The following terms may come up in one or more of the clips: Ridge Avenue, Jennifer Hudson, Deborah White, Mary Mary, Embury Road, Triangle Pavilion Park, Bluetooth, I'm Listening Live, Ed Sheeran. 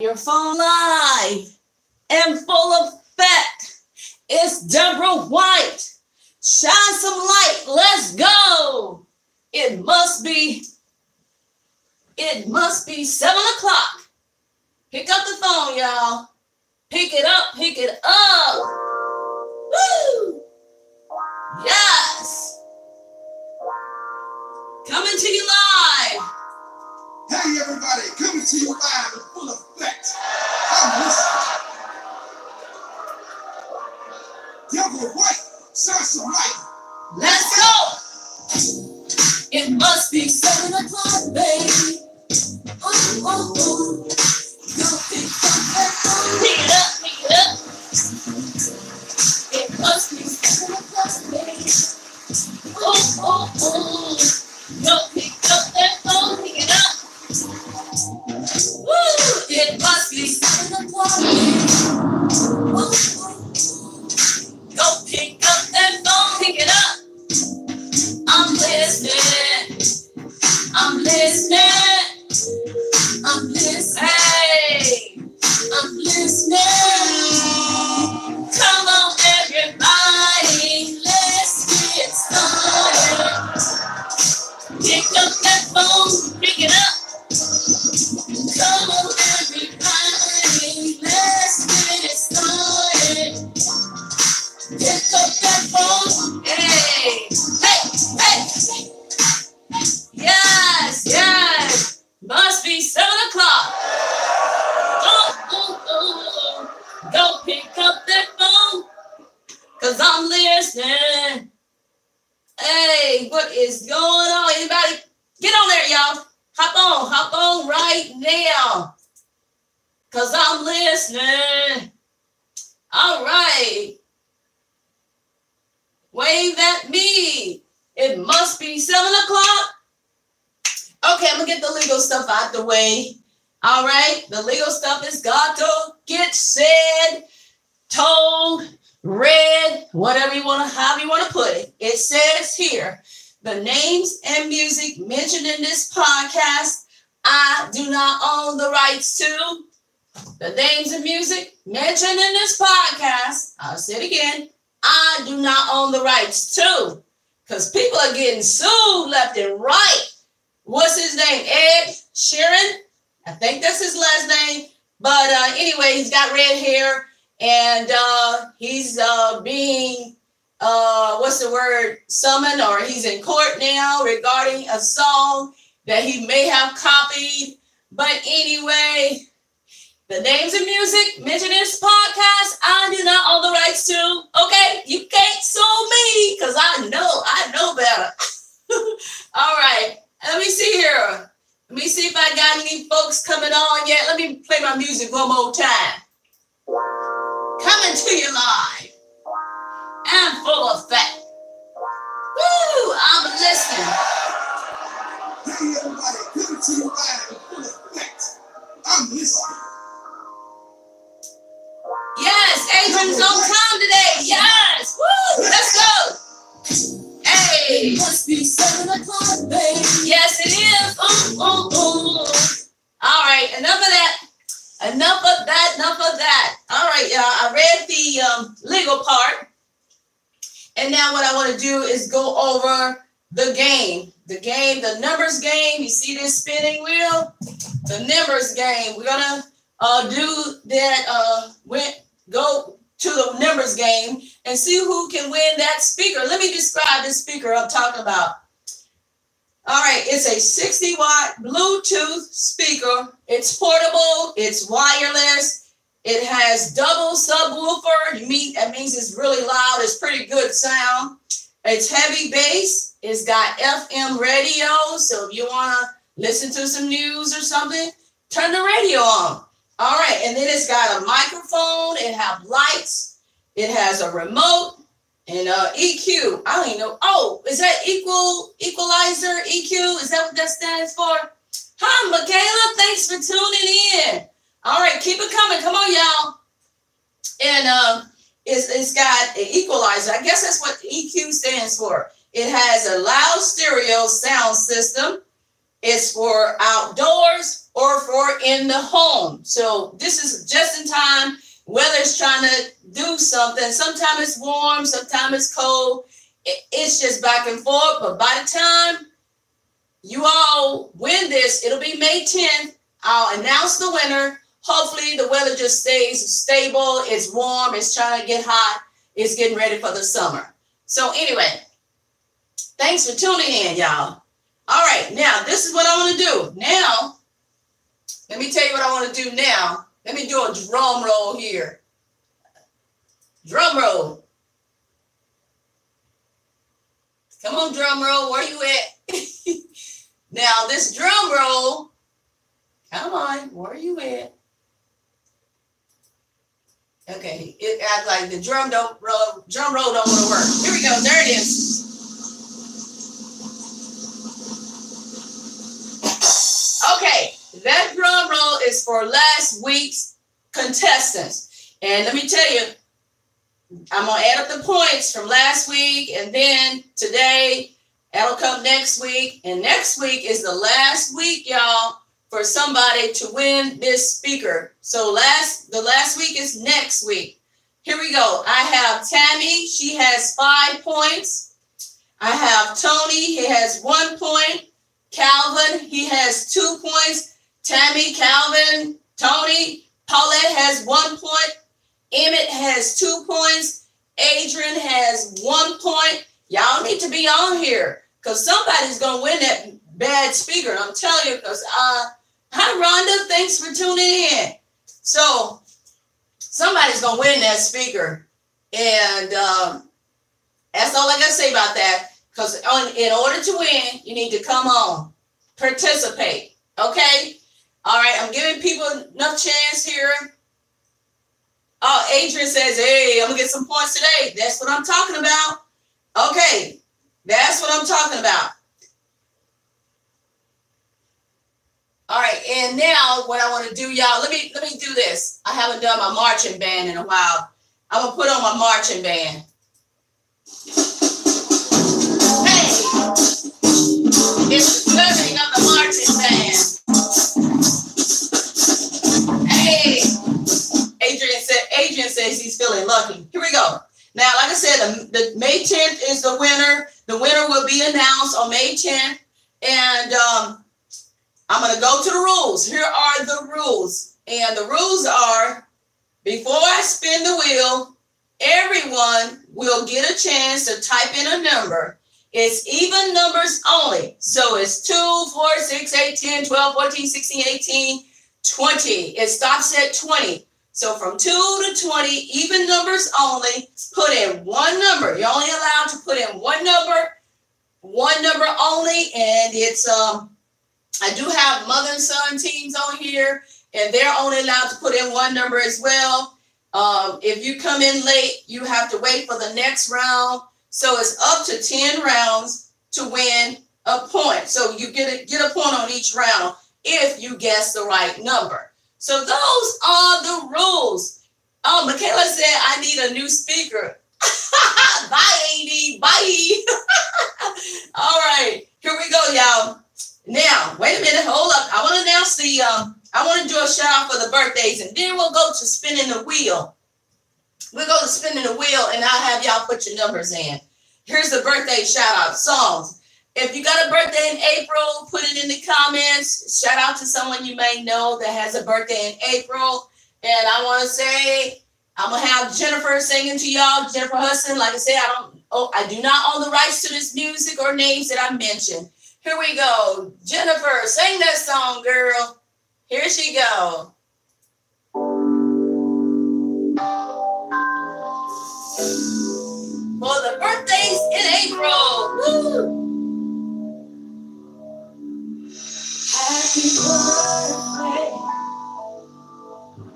Your phone live and full of fat. It's Deborah White. Shine some light. Let's go. It must be 7 o'clock. Pick up the phone, y'all. Pick it up. Woo! Yes. Coming to you live. Hey everybody, coming to you live and full of effect. I'm listening. Deborah White, shine some light. Let's go. It must be 7 o'clock, baby. Oh, oh, oh. Don't think I'm pick it up. It must be 7 o'clock, baby. Oh, oh, oh. Don't pick up that phone, pick it up. Woo! It must be 7 o'clock. Go pick up that phone, pick it up. I'm listening. Hey, I'm listening. Come on, everybody, let's get started. Pick up that phone, pick it up. Come on, everybody, let's get it started. Pick up that phone, hey. Yes. Must be 7 o'clock. Oh. Go pick up that phone, 'cause I'm listening. Hey, what is going on? Anybody? Get on there, y'all. Hop on right now, 'cause I'm listening. All right. Wave at me. It must be 7 o'clock. Okay, I'm gonna get the legal stuff out the way. All right, the legal stuff is got to get said, told, read, whatever you wanna, however you wanna put it. It says here, the names and music mentioned in this podcast, I do not own the rights to. The names and music mentioned in this podcast, I'll say it again, I do not own the rights to. Because people are getting sued left and right. What's his name? Ed Sheeran? I think that's his last name. But anyway, he's got red hair and he's being... summoned, or he's in court now regarding a song that he may have copied. But anyway, the names and music mentioned in this podcast, I do not own the rights to. Okay, you can't sue me because I know better. All right, let me see here. Let me see if I got any folks coming on yet. Let me play my music one more time. Coming to you live. I'm full of fat. Woo! I'm listening. Hey everybody, good to you live and full of fat. I'm listening. Yes, Adrian's on time today. Yes! Woo! Let's go! Hey! It must be 7 o'clock, baby. Yes, it is. All right, enough of that. All right, y'all. I read the legal part. And now what I want to do is go over the game, the numbers game. You see this spinning wheel? The numbers game. We're going to do that, go to the numbers game and see who can win that speaker. Let me describe this speaker I'm talking about. All right, it's a 60-watt Bluetooth speaker. It's portable. It's wireless. It has double subwoofer. That means it's really loud. It's pretty good sound. It's heavy bass. It's got FM radio. So if you want to listen to some news or something, turn the radio on. All right. And then it's got a microphone. It has lights. It has a remote and EQ. I don't even know. Oh, is that equalizer? EQ? Is that what that stands for? Hi, Michaela. Thanks for tuning in. All right, keep it coming. Come on, y'all. And it's got an equalizer. I guess that's what EQ stands for. It has a loud stereo sound system. It's for outdoors or for in the home. So this is just in time. Weather's trying to do something. Sometimes it's warm, sometimes it's cold. It's just back and forth. But by the time you all win this, it'll be May 10th. I'll announce the winner. Hopefully the weather just stays stable. It's warm. It's trying to get hot. It's getting ready for the summer. So anyway, thanks for tuning in, y'all. All right, now this is what I want to do. Now, let me tell you what I want to do now. Let me do a drum roll here. Drum roll. Come on, drum roll. Where you at? Now, this drum roll. Come on. Where you at? Okay, it acts like the drum roll don't want to work. Here we go. There it is. Okay, that drum roll is for last week's contestants. And let me tell you, I'm going to add up the points from last week and then today. That'll come next week. And next week is the last week, y'all, for somebody to win this speaker. So the last week is next week. Here we go. I have Tammy. She has 5 points. I have Tony. He has 1 point. Calvin. He has 2 points. Tammy, Calvin, Tony. Paulette has 1 point. Emmett has 2 points. Adrian has 1 point. Y'all need to be on here because somebody's going to win that bad speaker. And I'm telling you because hi, Rhonda. Thanks for tuning in. So somebody's going to win that speaker. And that's all I got to say about that. Because in order to win, you need to come on. Participate. Okay? All right. I'm giving people enough chance here. Oh, Adrian says, hey, I'm going to get some points today. That's what I'm talking about. Okay. That's what I'm talking about. All right, and now what I want to do, y'all, let me do this. I haven't done my marching band in a while. I'm going to put on my marching band. Hey, it's the closing of the marching band. Hey, Adrian says he's feeling lucky. Here we go. Now, like I said, the May 10th is the winner. The winner will be announced on May 10th, and I'm going to go to the rules. Here are the rules. And the rules are, before I spin the wheel, everyone will get a chance to type in a number. It's even numbers only. So it's 2, 4, 6, 8, 10, 12, 14, 16, 18, 20. It stops at 20. So from 2 to 20, even numbers only, put in one number. You're only allowed to put in one number only, and it's I do have mother and son teams on here, and they're only allowed to put in one number as well. If you come in late, you have to wait for the next round. So it's up to 10 rounds to win a point. So you get a point on each round if you guess the right number. So those are the rules. Oh, Michaela said, I need a new speaker. Bye, AD. Bye. All right. Here we go, y'all. Now, wait a minute, hold up. I want to announce I want to do a shout out for the birthdays, and then we'll go to spinning the wheel. We'll go to spinning the wheel, and I'll have y'all put your numbers in. Here's the birthday shout out songs. If you got a birthday in April, put it in the comments. Shout out to someone you may know that has a birthday in April. And I want to say, I'm going to have Jennifer singing to y'all, Jennifer Hudson. Like I said, I do not own the rights to this music or names that I mentioned. Here we go. Jennifer, sing that song, girl. Here she go. For the birthdays in April. Woo! Happy birthday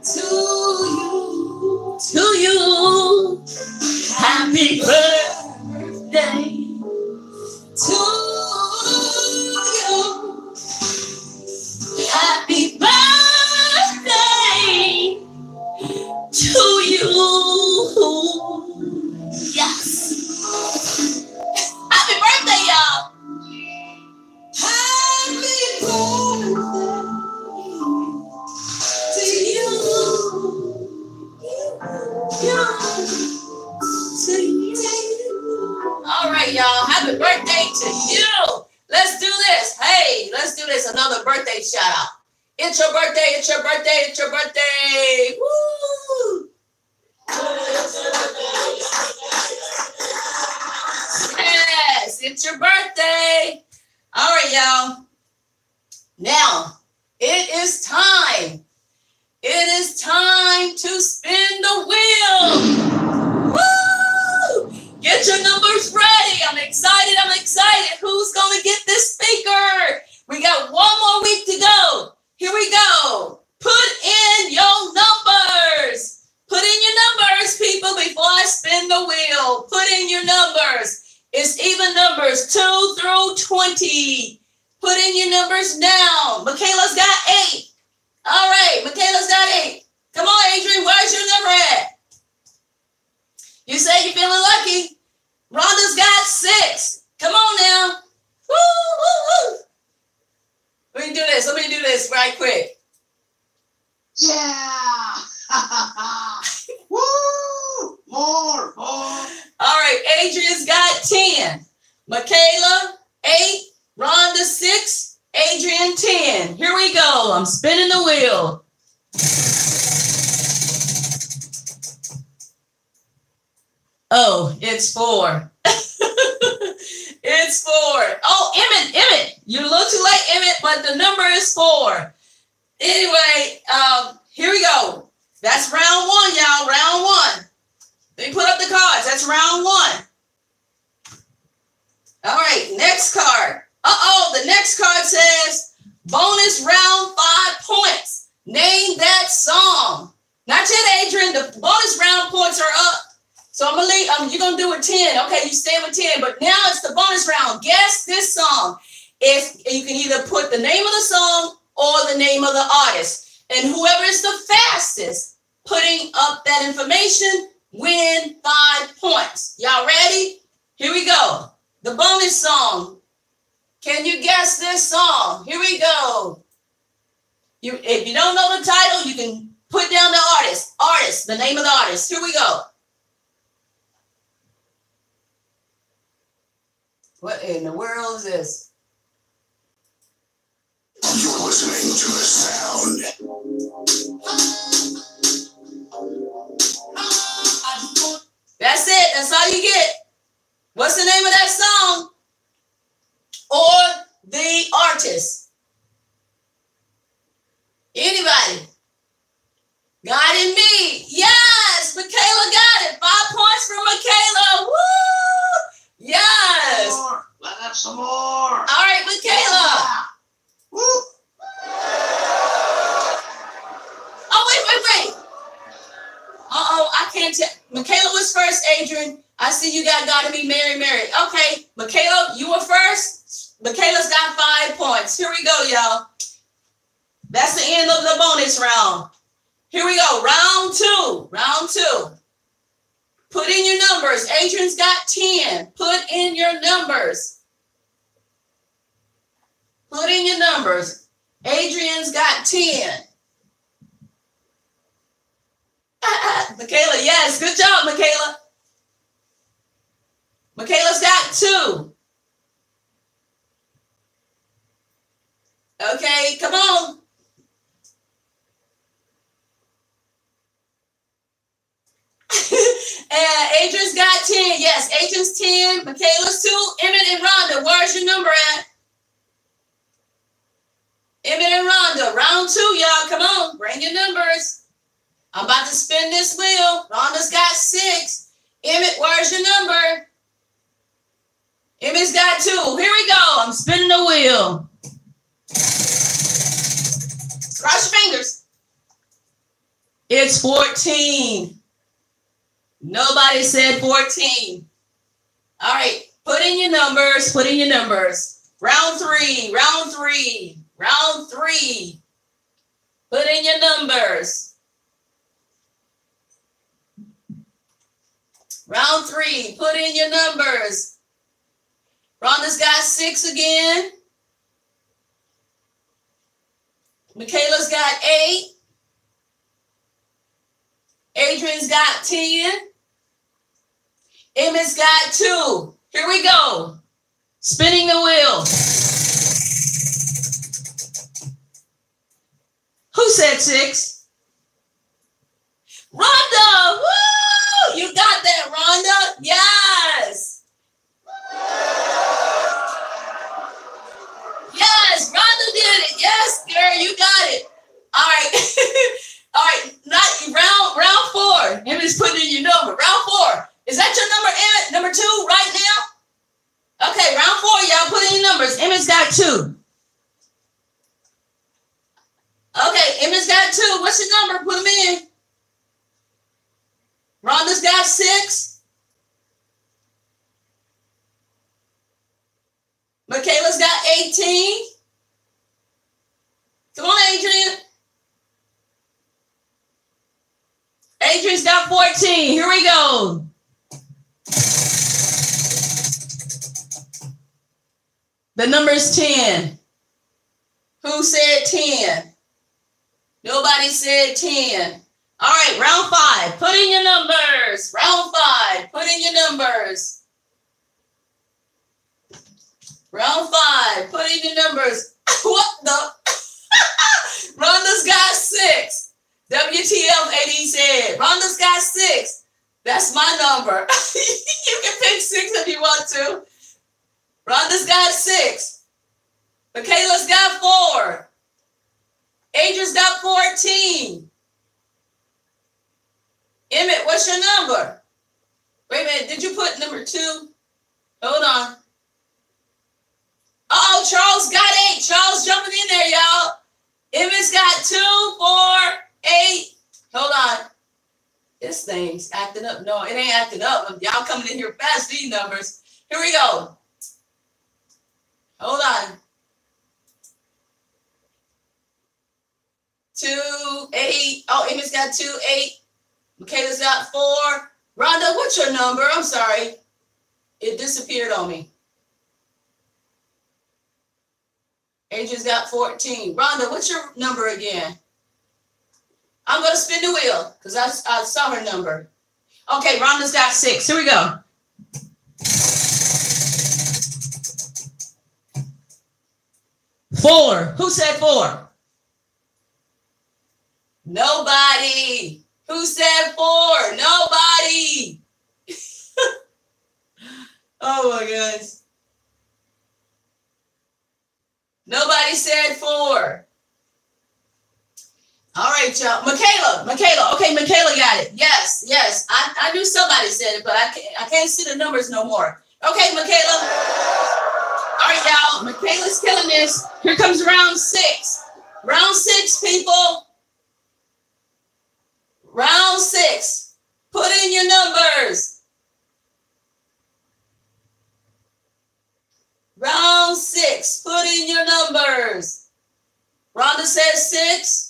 to you. To you. Happy birthday to you. Happy birthday to you. Yes. Happy birthday, y'all. Happy birthday. birthday shout out. It's your birthday, it's your birthday, it's your birthday. Woo! Yes, it's your birthday. All right, y'all. Now, it is time. It is time to spin the wheel. Woo! Get your numbers ready. I'm excited. I'm excited. Who's going to get this speaker? We got one more week to go. Here we go. Put in your numbers. Put in your numbers, people, before I spin the wheel. Put in your numbers. It's even numbers 2 through 20. Put in your numbers now. Michaela's got 8. All right, Michaela's got 8. Come on, Adrian, where's your number at? You say you're feeling lucky. Rhonda's got 6. Come on now. Woo, woo, woo. Let me do this. Let me do this right quick. Yeah. Woo! More, more. All right, Adrian's got 10. Michaela, 8. Rhonda, 6. Adrian, 10. Here we go. I'm spinning the wheel. Oh, it's 4. It's 4. Oh, Emmett, you look too late, Emmett, but the number is 4. Anyway, here we go. That's round 1, y'all. Round 1. They put up the cards. That's round 1. All right, next card. The next card says bonus round 5 points. Name that song. Not yet, Adrian. The bonus round points are up. So I'm gonna leave. You're gonna do a 10. Okay, you stay with 10. But now it's the bonus round. Guess this song. If you can either put the name of the song or the name of the artist, and whoever is the fastest putting up that information win 5 points. Y'all ready? Here we go. The bonus song. Can you guess this song? Here we go. If you don't know the title, you can put down the artist. Artist, the name of the artist. Here we go. What in the world is this? You're listening to the sound. That's it. That's all you get. What's the name of that song? Or the artist? Anybody? God in me. Yes. Michaela got it. 5 points for Michaela. Woo! Yes. Let up some more. All right, Michaela. Woo. Oh, wait. I can't tell. Michaela was first, Adrian. I see you got to be Mary Mary. Okay, Michaela, you were first. Michaela's got 5 points. Here we go, y'all. That's the end of the bonus round. Here we go, round 2. Round 2. Put in your numbers. Adrian's got 10. Put in your numbers. Put in your numbers. Adrian's got 10. Michaela, yes. Good job, Michaela. Michaela's got 2. Okay, come on. Adrian's got 10. Yes, Adrian's 10. Michaela's 2. Emmett and Rhonda, where's your number at? Emmett and Rhonda, round 2, y'all. Come on, bring your numbers. I'm about to spin this wheel. Rhonda's got 6. Emmett, where's your number? Emmett's got 2. Here we go. I'm spinning the wheel. Cross your fingers. It's 14. Nobody said 14. All right. Put in your numbers. Put in your numbers. Round 3. Round 3. Round 3. Put in your numbers. Round 3. Put in your numbers. Rhonda's got 6 again. Michaela's got 8. Adrian's got 10. Emma's got 2. Here we go. Spinning the wheel. Who said 6? Rhonda, woo! You got that, Rhonda. Yes. Yes, Rhonda did it. Yes, girl, you got it. All right. All right, not round 4. Emmy's putting in your number. Round 4. Is that your number, Emmett? Number 2 right now? Okay, round 4, y'all put in your numbers. Emmett's got 2. Okay, Emmett's got 2. What's your number? Put them in. Rhonda's got 6. Michaela's got 18. Come on, Adrian. Adrian's got 14. Here we go. The number is 10. Who said 10? Nobody said 10. All right, round 5. Put in your numbers. Round 5. Put in your numbers. Round 5. Put in your numbers. What the? Rhonda's got 6. WTF 80 said, Rhonda's got 6. That's my number. You can pick 6 if you want to. Rhonda's got 6. Michaela's got 4. Adrian's got 14. Emmett, what's your number? Wait a minute, did you put number 2? Hold on. Uh-oh, Charles got 8. Charles jumping in there, y'all. Emmett's got 2, 4, 8. Hold on. This thing's acting up. No, it ain't acting up. Y'all coming in here fast, these numbers. Here we go. Hold on. 2, 8. Oh, Emma's got 2, 8. Michaela's got 4. Rhonda, what's your number? I'm sorry. It disappeared on me. Adrian's got 14. Rhonda, what's your number again? I'm going to spin the wheel because I saw her number. Okay, Rhonda's got 6. Here we go. Four. Who said 4? Nobody. Who said 4? Nobody. Oh, my gosh. Nobody said 4. All right, y'all. Michaela. Okay, Michaela got it. Yes. I knew somebody said it, but I can't see the numbers no more. Okay, Michaela. All right, y'all. Michaela's killing this. Here comes round 6. Round 6, people. Round 6. Put in your numbers. Round 6. Put in your numbers. Rhonda says 6.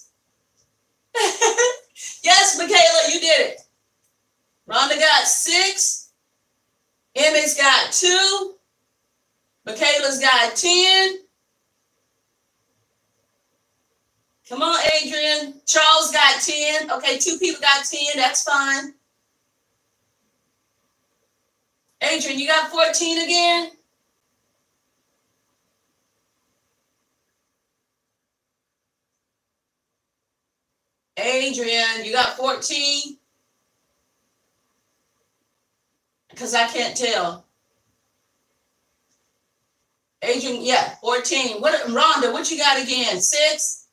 Yes, Michaela, you did it. Rhonda got 6. Emmett's got 2. Michaela's got 10. Come on, Adrian. Charles got 10. Okay, 2 people got 10. That's fine. Adrian, you got 14 again? Adrian, you got 14? Because I can't tell. Adrian, yeah, 14. What, Rhonda, what you got again? 6?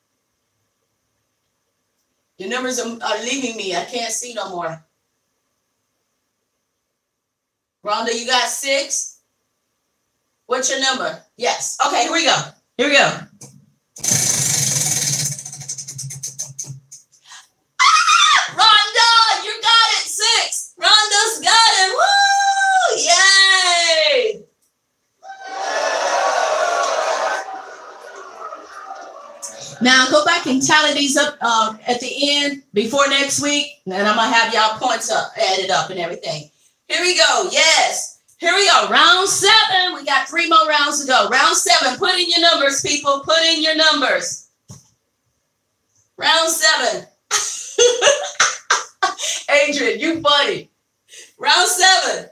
Your numbers are leaving me. I can't see no more. Rhonda, you got 6? What's your number? Yes. Okay, here we go. Here we go. Rhonda's got it. Woo! Yay! Now go back and tally these up at the end before next week, and I'm gonna have y'all points up, added up, and everything. Here we go. Yes. Here we go. Round 7. We got 3 more rounds to go. Round 7. Put in your numbers, people. Put in your numbers. Round 7. Adrian, you funny. Round 7.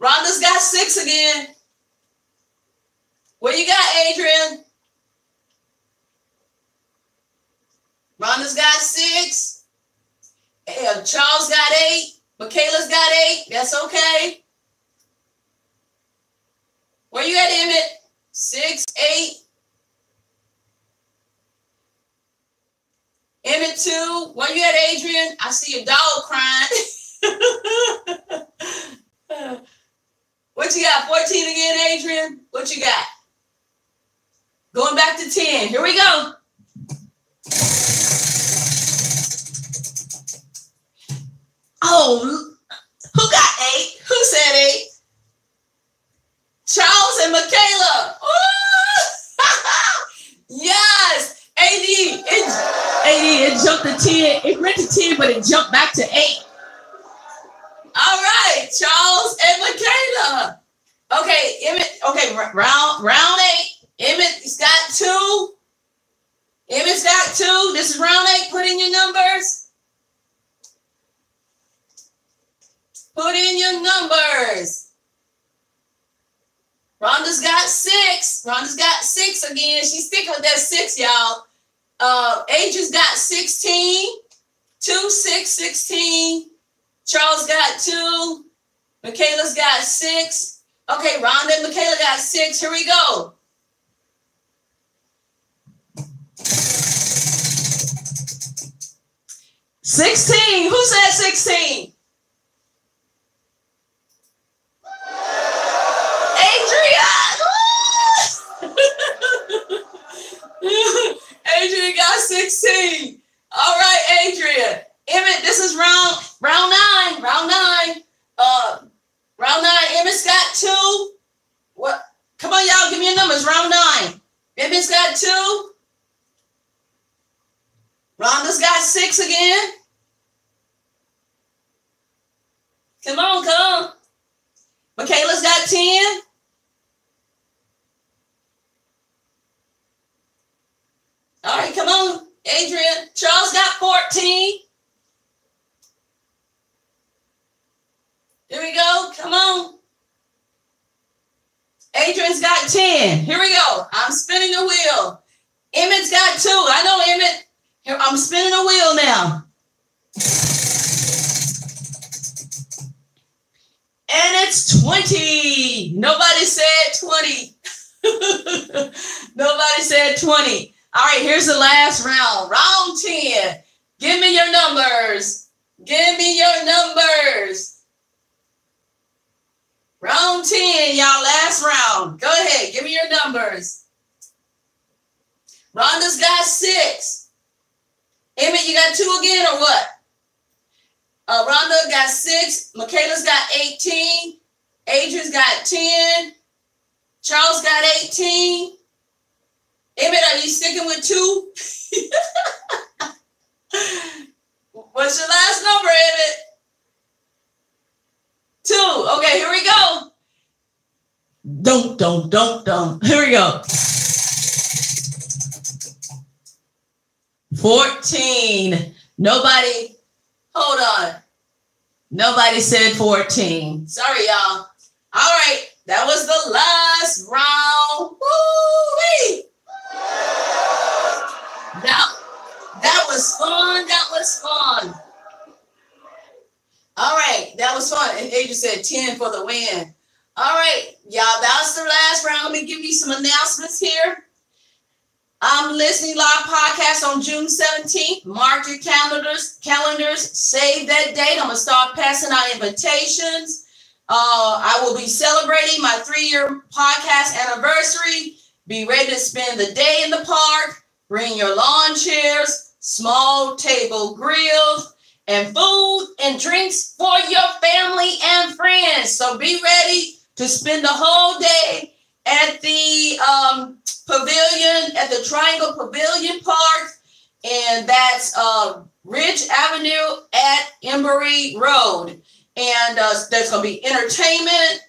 Rhonda's got 6 again. What you got, Adrian? Rhonda's got 6. Charles got 8. Michaela's got 8. That's okay. Where you at, Emmett? 6, 8. Emmett 2. Where you at, Adrian? I see a dog crying. What you got? 14 again, Adrian? What you got? Going back to 10. Here we go. Oh, who got 8? Who said 8? Charles and Michaela. Yes. AD, it jumped to 10. It went to 10, but it jumped back to 8. All right, Charles and Michaela. Okay, Emmett. Okay, round 8. Emmett's got 2. Emmett's got 2. This is round 8. Put in your numbers. Put in your numbers. Rhonda's got 6. Rhonda's got 6 again. She's sticking with that 6, y'all. Adrian's got 16. 2, 6, 16. Charles got 2. Michaela's got 6. Okay, Rhonda and Michaela got 6. Here we go. Who said 16? Adrian! Adrian got 16. All right, Adrian. Emmett, this is round 9. Round 9. Round 9. Emmett's got 2. What? Come on, y'all, give me your numbers. Round 9. Emmett's got 2. Rhonda's got 6 again. Come on, come. Michaela's got 10. All right, come on, Adrian. Charles got 14. Here we go. Come on. Adrian's got 10. Here we go. I'm spinning the wheel. Emmett's got 2. I know Emmett. Here, I'm spinning the wheel now. And it's 20. Nobody said 20. Nobody said 20. All right, here's the last round. Round 10. Give me your numbers. Give me your numbers. Round 10, y'all. Last round. Go ahead. Give me your numbers. Rhonda's got 6. Emmett, you got 2 again or what? Rhonda got 6. Michaela's got 18. Adrian's got 10. Charles got 18. Emmett, are you sticking with 2? What's your last number, Emmett? 2. Okay, here we go. Don't. Here we go. 14. Nobody. Hold on. Nobody said 14. Sorry, y'all. All right. That was the last round. Woo-wee. That was fun. That was fun. All right. That was fun. And Adrian said 10 for the win. All right, y'all. That's the last round. Let me give you some announcements here. I'm listening live podcast on June 17th. Mark your calendars. Save that date. I'm going to start passing out invitations. I will be celebrating my 3-year podcast anniversary. Be ready to spend the day in the park. Bring your lawn chairs, small table grills, and food and drinks for your family and friends. So be ready to spend the whole day at the pavilion, at the Triangle Pavilion Park, and that's Ridge Avenue at Embury Road. And there's going to be entertainment,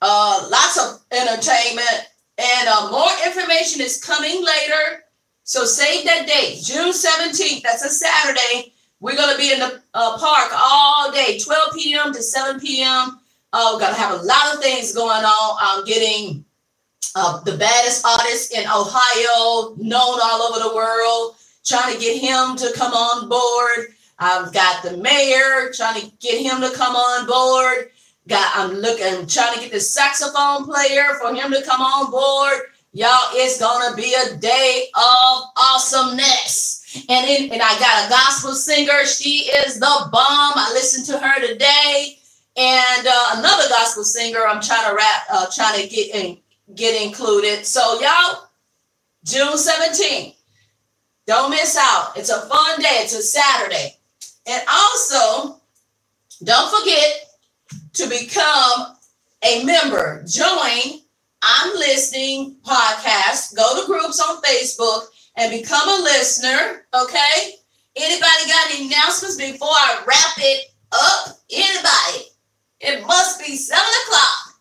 lots of entertainment, and more information is coming later. So save that date, June 17th. That's a Saturday. We're going to be in the park all day, 12 p.m. to 7 p.m. We're going to have a lot of things going on. I'm getting the baddest artists in Ohio, known all over the world. trying to get him to come on board. I've got the mayor trying to get him to come on board. I'm trying to get the saxophone player for him to come on board. Y'all, it's gonna be a day of awesomeness. And I got a gospel singer. She is the bomb. I listened to her today. And another gospel singer I'm trying to get included. So y'all, June 17th. Don't miss out. It's a fun day. It's a Saturday. And also, don't forget to become a member. Join I'm Listening podcast. Go to groups on Facebook and become a listener, okay? Anybody got any announcements before I wrap it up? Anybody? It must be 7 o'clock.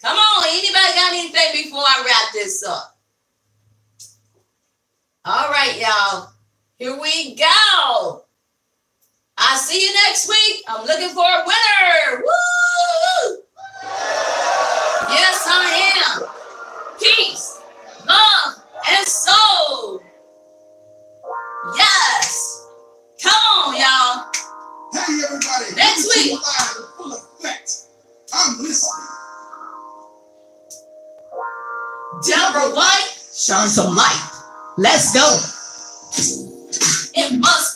Come on, anybody got anything before I wrap this up? All right, y'all. Here we go. I'll see you next week. I'm looking for a winner. Woo! Yes, I am. Peace, love, and soul. Yes. Come on, y'all. Hey, everybody. Next week. Full effect. I'm listening. Deborah White, shine some light. Let's go. It must